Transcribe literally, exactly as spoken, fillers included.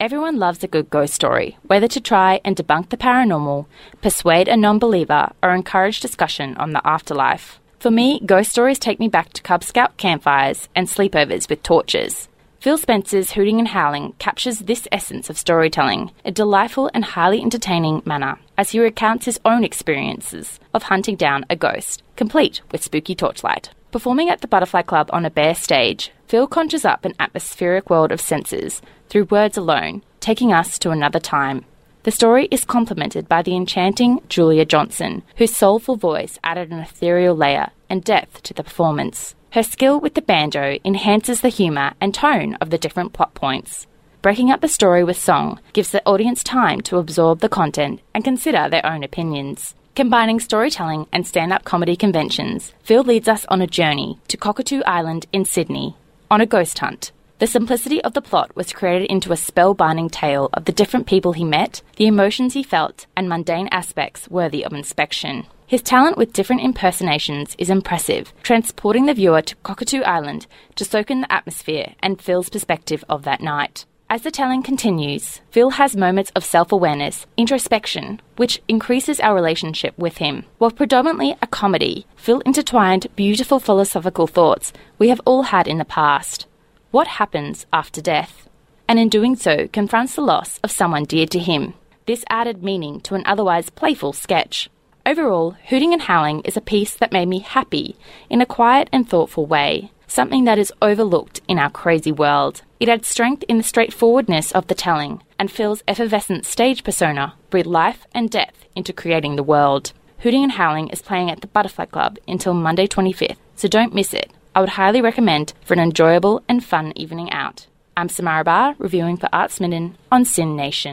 Everyone loves a good ghost story, whether to try and debunk the paranormal, persuade a non-believer, or encourage discussion on the afterlife. For me, ghost stories take me back to Cub Scout campfires and sleepovers with torches. Phil Spencer's Hooting and Howling captures this essence of storytelling, a delightful and highly entertaining manner, as he recounts his own experiences of hunting down a ghost, complete with spooky torchlight. Performing at the Butterfly Club on a bare stage, Phil conjures up an atmospheric world of senses through words alone, taking us to another time. The story is complemented by the enchanting Julia Johnson, whose soulful voice added an ethereal layer and depth to the performance. Her skill with the banjo enhances the humour and tone of the different plot points. Breaking up the story with song gives the audience time to absorb the content and consider their own opinions. Combining storytelling and stand-up comedy conventions, Phil leads us on a journey to Cockatoo Island in Sydney on a ghost hunt. The simplicity of the plot was created into a spellbinding tale of the different people he met, the emotions he felt, and mundane aspects worthy of inspection. His talent with different impersonations is impressive, transporting the viewer to Cockatoo Island to soak in the atmosphere and Phil's perspective of that night. As the telling continues, Phil has moments of self-awareness, introspection, which increases our relationship with him. While predominantly a comedy, Phil intertwined beautiful philosophical thoughts we have all had in the past. What happens after death? And in doing so, confronts the loss of someone dear to him. This added meaning to an otherwise playful sketch. Overall, Hooting and Howling is a piece that made me happy in a quiet and thoughtful way, something that is overlooked in our crazy world. It adds strength in the straightforwardness of the telling, and Phil's effervescent stage persona breathe life and depth into creating the world. Hooting and Howling is playing at the Butterfly Club until Monday the twenty-fifth, so don't miss it. I would highly recommend for an enjoyable and fun evening out. I'm Samara Barr, reviewing for Arts Midden on Sin Nation.